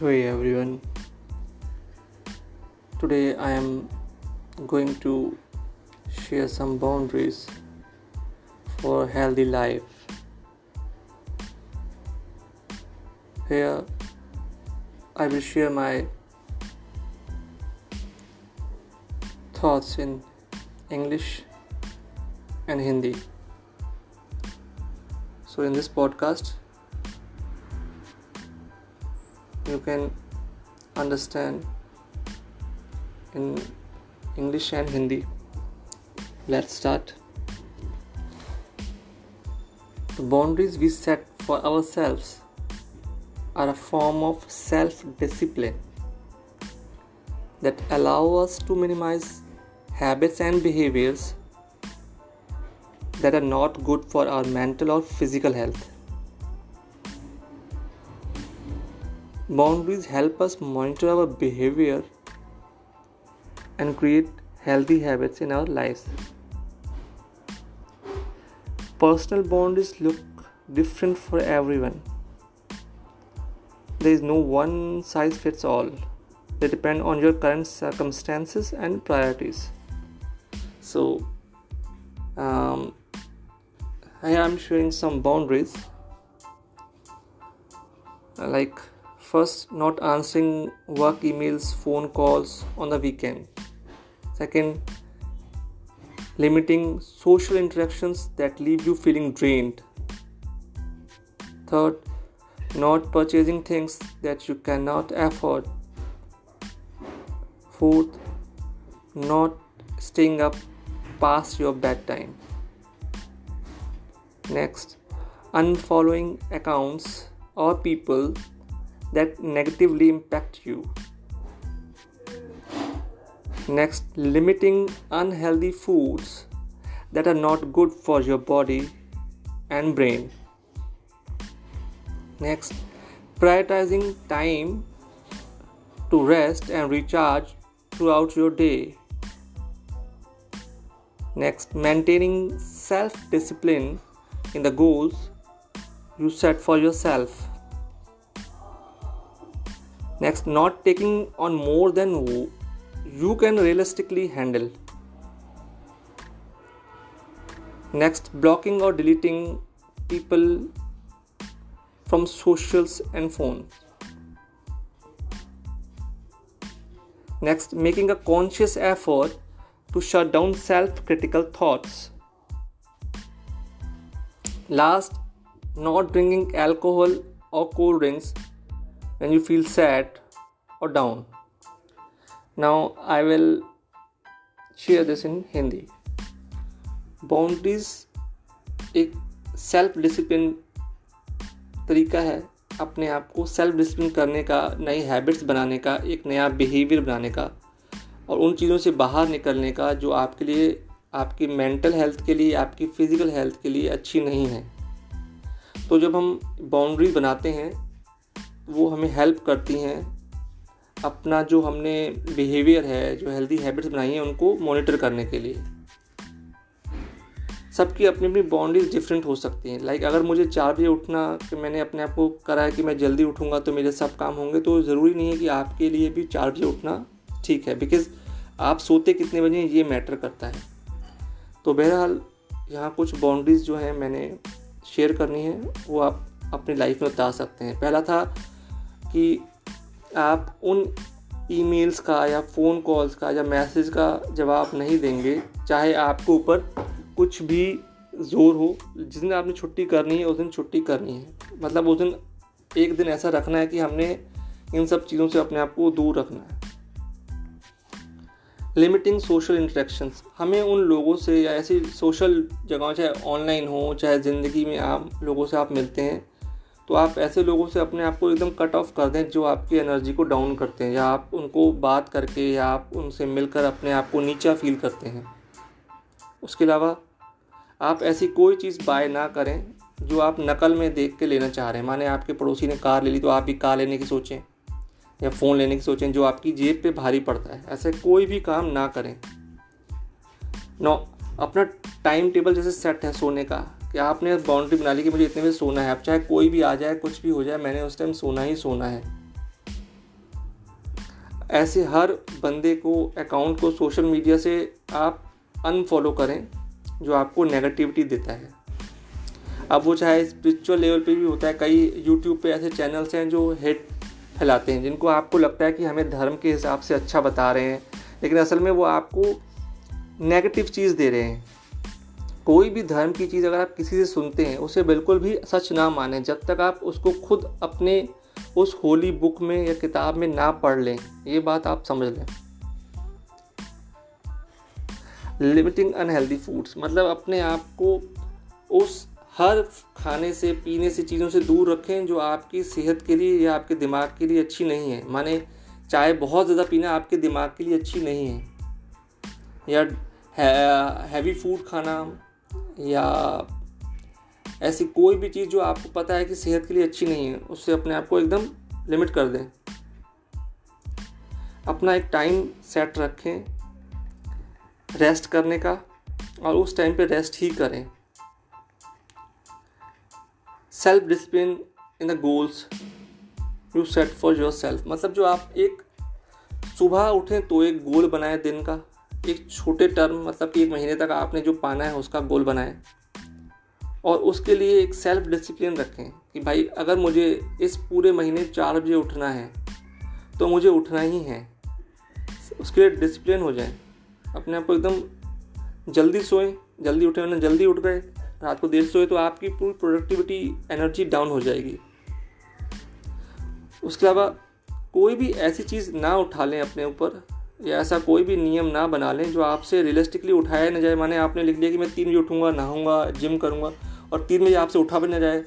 Hey everyone, today I am going to share some boundaries for healthy life. Here I will share my thoughts in English and Hindi. So in this podcast you can understand in English and Hindi. Let's start. The boundaries we set for ourselves are a form of self-discipline that allow us to minimize habits and behaviors that are not good for our mental or physical health. Boundaries help us monitor our behavior and create healthy habits in our lives. Personal boundaries look different for everyone. There is no one size fits all. They depend on your current circumstances and priorities. So, I am sharing some boundaries, like first, not answering work emails, phone calls on the weekend. Second, limiting social interactions that leave you feeling drained. Third, not purchasing things that you cannot afford. Fourth, not staying up past your bedtime. Next, unfollowing accounts or people that negatively impact you. Next, limiting unhealthy foods that are not good for your body and brain. Next, prioritizing time to rest and recharge throughout your day. Next, maintaining self-discipline in the goals you set for yourself. Next, not taking on more than you can realistically handle. Next, blocking or deleting people from socials and phones. Next, making a conscious effort to shut down self-critical thoughts. Last, not drinking alcohol or cold drinks when you feel sad or down. Now I will share this in Hindi. Boundaries एक self discipline तरीका है अपने आप को self discipline करने का, नई habits बनाने का, एक नया बिहेवियर बनाने का और उन चीज़ों से बाहर निकलने का जो आपके लिए, आपकी मेंटल हेल्थ के लिए, आपकी फिज़िकल हेल्थ के लिए अच्छी नहीं है। तो जब हम बाउंड्री बनाते हैं वो हमें हेल्प करती हैं अपना जो हमने बिहेवियर है, जो हेल्दी हैबिट्स बनाई हैं उनको मॉनिटर करने के लिए। सबकी अपनी अपनी बाउंड्रीज डिफरेंट हो सकती हैं। लाइक अगर मुझे 4 बजे उठना कि मैंने अपने आप को करा है कि मैं जल्दी उठूँगा तो मेरे सब काम होंगे, तो ज़रूरी नहीं है कि आपके लिए भी 4 बजे उठना ठीक है, बिकॉज़ आप सोते कितने बजे ये मैटर करता है। तो बहरहाल यहाँ कुछ बाउंड्रीज़ जो हैं मैंने शेयर करनी है वो आप अपनी लाइफ में उतार सकते हैं। पहला था कि आप उन ईमेल्स का या फ़ोन कॉल्स का या मैसेज का जवाब नहीं देंगे, चाहे आपको ऊपर कुछ भी जोर हो। जिस दिन आपने छुट्टी करनी है उस दिन छुट्टी करनी है, मतलब उस दिन एक दिन ऐसा रखना है कि हमने इन सब चीज़ों से अपने आप को दूर रखना है। लिमिटिंग सोशल इंटरेक्शंस, हमें उन लोगों से या ऐसी सोशल जगहों, चाहे ऑनलाइन हो चाहे ज़िंदगी में आप लोगों से आप मिलते हैं, तो आप ऐसे लोगों से अपने आप को एकदम कट ऑफ कर दें जो आपकी एनर्जी को डाउन करते हैं या आप उनको बात करके या आप उनसे मिलकर अपने आप को नीचा फील करते हैं। उसके अलावा आप ऐसी कोई चीज़ बाय ना करें जो आप नकल में देख के लेना चाह रहे हैं। माने आपके पड़ोसी ने कार ले ली तो आप भी कार लेने की सोचें या फ़ोन लेने की सोचें जो आपकी जेब पे भारी पड़ता है। ऐसे कोई भी काम ना करें। नो, अपना टाइम टेबल जैसे सेट है सोने का कि आपने बाउंड्री बना ली कि मुझे इतने बजे सोना है, आप चाहे कोई भी आ जाए कुछ भी हो जाए मैंने उस टाइम सोना ही सोना है। ऐसे हर बंदे को अकाउंट को सोशल मीडिया से आप अनफॉलो करें जो आपको नेगेटिविटी देता है। अब वो चाहे स्पिरिचुअल लेवल पे भी होता है, कई यूट्यूब पे ऐसे चैनल्स हैं जो हेट फैलाते हैं, जिनको आपको लगता है कि हमें धर्म के हिसाब से अच्छा बता रहे हैं, लेकिन असल में वो आपको नेगेटिव चीज़ दे रहे हैं। कोई भी धर्म की चीज़ अगर आप किसी से सुनते हैं उसे बिल्कुल भी सच ना माने जब तक आप उसको खुद अपने उस होली बुक में या किताब में ना पढ़ लें, ये बात आप समझ लें। लिमिटिंग अनहेल्दी फूड्स मतलब अपने आप को उस हर खाने से पीने से चीज़ों से दूर रखें जो आपकी सेहत के लिए या आपके दिमाग के लिए अच्छी नहीं है। माने चाय बहुत ज़्यादा पीना आपके दिमाग के लिए अच्छी नहीं है, या हैवी फूड खाना, या ऐसी कोई भी चीज़ जो आपको पता है कि सेहत के लिए अच्छी नहीं है, उससे अपने आप को एकदम लिमिट कर दें। अपना एक टाइम सेट रखें रेस्ट करने का और उस टाइम पे रेस्ट ही करें। Self discipline in the goals you set for yourself मतलब जो आप एक सुबह उठें तो एक गोल बनाएं दिन का, एक छोटे टर्म मतलब कि एक महीने तक आपने जो पाना है उसका गोल बनाएं और उसके लिए एक सेल्फ डिसिप्लिन रखें कि भाई अगर मुझे इस पूरे महीने 4 बजे उठना है तो मुझे उठना ही है। उसके लिए डिसिप्लिन हो जाए, अपने आप को एकदम जल्दी सोएं, जल्दी उठें, वरना जल्दी उठ गए रात को देर सोए तो आपकी पूरी प्रोडक्टिविटी एनर्जी डाउन हो जाएगी। उसके अलावा कोई भी ऐसी चीज़ ना उठा लें अपने ऊपर या ऐसा कोई भी नियम ना बना लें जो आपसे रियलिस्टिकली उठाया ना जाए। माने आपने लिख दिया कि मैं 3 बजे उठूँगा, नहाऊंगा, जिम करूँगा और 3 बजे आपसे उठा भी ना जाए,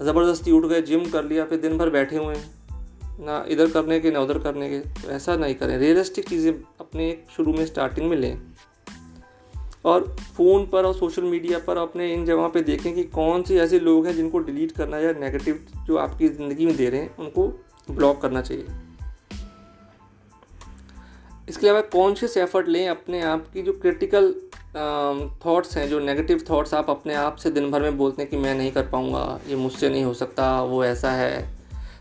ज़बरदस्ती उठ गए, जिम कर लिया, फिर दिन भर बैठे हुए हैं ना इधर करने के ना उधर करने के, तो ऐसा नहीं करें। रियलिस्टिक चीज़ें अपने शुरू में स्टार्टिंग में लें और फ़ोन पर और सोशल मीडिया पर अपने इन जगहों पर देखें कि कौन से ऐसे लोग हैं जिनको डिलीट करना या नेगेटिव जो आपकी ज़िंदगी में दे रहे हैं उनको ब्लॉक करना चाहिए। इसके अलावा कॉन्शियस एफर्ट लें अपने आप की जो क्रिटिकल थॉट्स हैं, जो नेगेटिव थॉट्स आप अपने आप से दिन भर में बोलते हैं कि मैं नहीं कर पाऊँगा, ये मुझसे नहीं हो सकता, वो ऐसा है,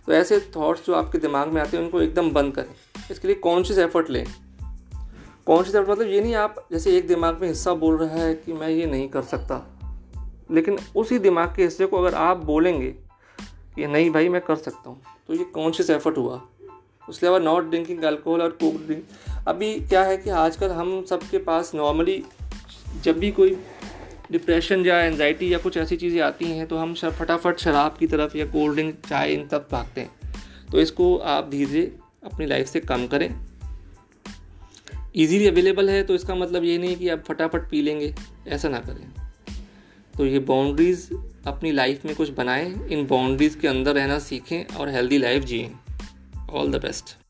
तो ऐसे थॉट्स जो आपके दिमाग में आते हैं उनको एकदम बंद करें। इसके लिए कॉन्शियस एफर्ट लें। कॉन्शियस एफर्ट मतलब ये नहीं आप जैसे एक दिमाग में हिस्सा बोल रहा है कि मैं ये नहीं कर सकता, लेकिन उसी दिमाग के हिस्से को अगर आप बोलेंगे कि नहीं भाई मैं कर सकता हूँ, तो ये कॉन्शियस एफर्ट हुआ। उसके अलावा नॉट ड्रिंकिंग अल्कोहल और कोक ड्रिंक। अभी क्या है कि आजकल हम सबके पास नॉर्मली जब भी कोई डिप्रेशन या एंजाइटी या कुछ ऐसी चीज़ें आती हैं तो हम फटाफट शराब की तरफ या कोल्ड ड्रिंक चाय इन तक भागते हैं, तो इसको आप धीरे अपनी लाइफ से कम करें। इजीली अवेलेबल है तो इसका मतलब ये नहीं कि आप फटाफट पी लेंगे, ऐसा ना करें। तो ये बाउंड्रीज़ अपनी लाइफ में कुछ बनाएं, इन बाउंड्रीज़ के अंदर रहना सीखें और हेल्दी लाइफ जिएं। All the best.